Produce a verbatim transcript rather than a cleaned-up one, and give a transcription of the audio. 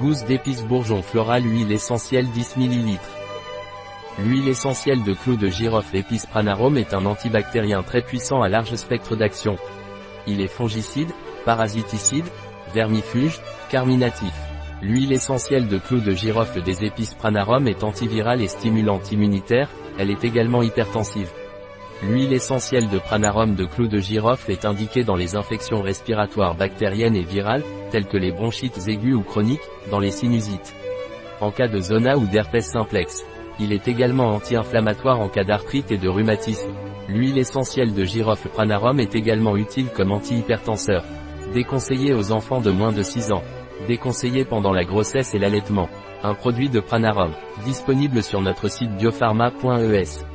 Gousse d'épices bourgeon floral, huile essentielle dix millilitres. L'huile essentielle de clou de girofle épice Pranarôm est un antibactérien très puissant à large spectre d'action. Il est fongicide, parasiticide, vermifuge, carminatif. L'huile essentielle de clou de girofle des épices Pranarôm est antivirale et stimulante immunitaire, elle est également hypertensive. L'huile essentielle de Pranarôm de clou de girofle est indiquée dans les infections respiratoires bactériennes et virales, telles que les bronchites aiguës ou chroniques, dans les sinusites, en cas de zona ou d'herpès simplex. Il est également anti-inflammatoire en cas d'arthrite et de rhumatisme. L'huile essentielle de girofle Pranarôm est également utile comme antihypertenseur. Déconseillé aux enfants de moins de six ans. Déconseillé pendant la grossesse et l'allaitement. Un produit de Pranarôm, disponible sur notre site biopharma point e s.